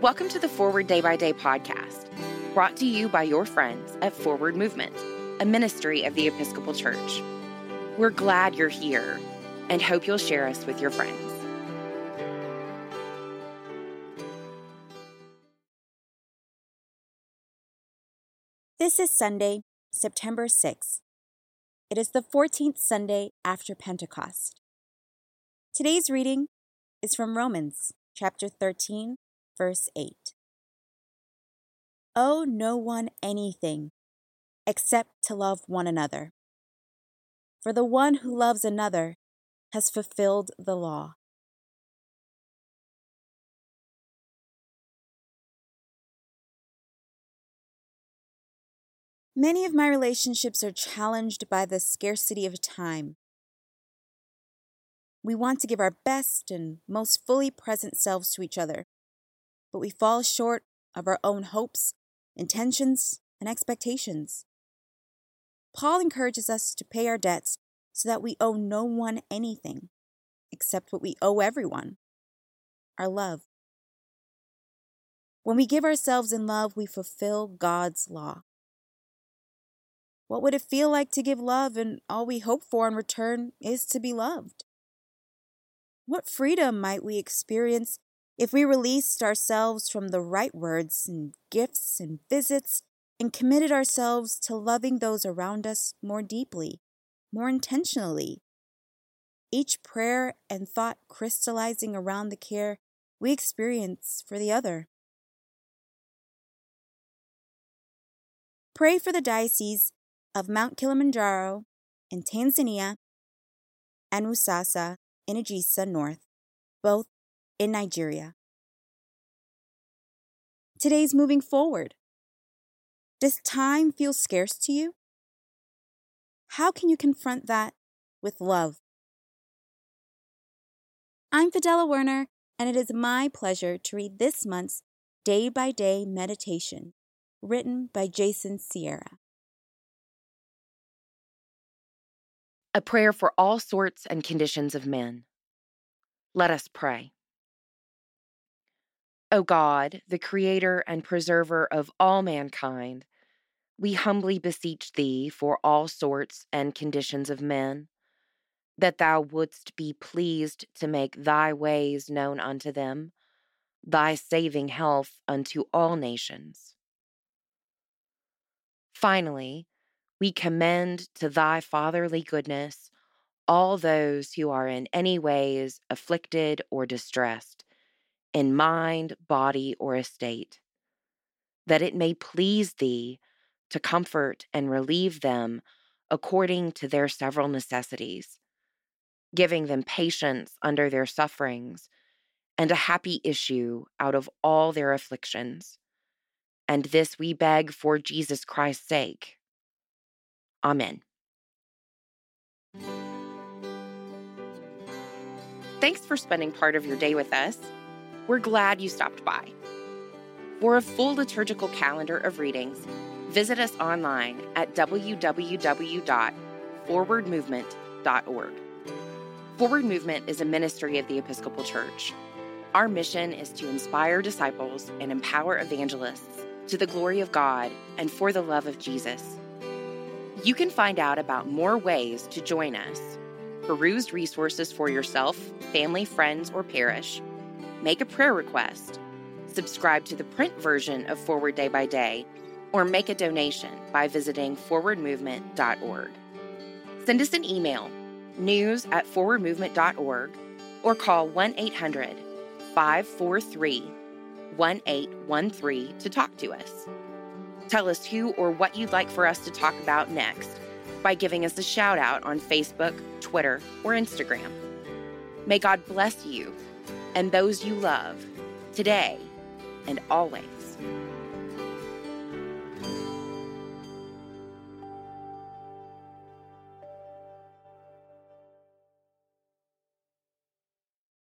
Welcome to the Forward Day by Day podcast, brought to you by your friends at Forward Movement, a ministry of the Episcopal Church. We're glad you're here and hope you'll share us with your friends. This is Sunday, September 6th. It is the 14th Sunday after Pentecost. Today's reading is from Romans chapter 13, verse 8. Owe no one anything except to love one another. For the one who loves another has fulfilled the law. Many of my relationships are challenged by the scarcity of time. We want to give our best and most fully present selves to each other, but we fall short of our own hopes, intentions, and expectations. Paul encourages us to pay our debts so that we owe no one anything, except what we owe everyone, our love. When we give ourselves in love, we fulfill God's law. What would it feel like to give love and all we hope for in return is to be loved? What freedom might we experience if we released ourselves from the right words and gifts and visits and committed ourselves to loving those around us more deeply, more intentionally. Each prayer and thought crystallizing around the care we experience for the other. Pray for the Diocese of Mount Kilimanjaro in Tanzania and Wusasa in Ajisa North, both in Nigeria. Today's moving forward. Does time feel scarce to you? How can you confront that with love? I'm Fidella Werner, and it is my pleasure to read this month's day-by-day meditation, written by Jason Sierra. A prayer for all sorts and conditions of men. Let us pray. O God, the creator and preserver of all mankind, we humbly beseech thee for all sorts and conditions of men, that thou wouldst be pleased to make thy ways known unto them, thy saving health unto all nations. Finally, we commend to thy fatherly goodness all those who are in any ways afflicted or distressed, in mind, body, or estate, that it may please thee to comfort and relieve them according to their several necessities, giving them patience under their sufferings and a happy issue out of all their afflictions. And this we beg for Jesus Christ's sake. Amen. Thanks for spending part of your day with us. We're glad you stopped by. For a full liturgical calendar of readings, visit us online at www.forwardmovement.org. Forward Movement is a ministry of the Episcopal Church. Our mission is to inspire disciples and empower evangelists to the glory of God and for the love of Jesus. You can find out about more ways to join us, peruse resources for yourself, family, friends, or parish, make a prayer request, subscribe to the print version of Forward Day by Day, or make a donation by visiting forwardmovement.org. Send us an email, news@forwardmovement.org, or call 1-800-543-1813 to talk to us. Tell us who or what you'd like for us to talk about next by giving us a shout out on Facebook, Twitter, or Instagram. May God bless you and those you love today and always.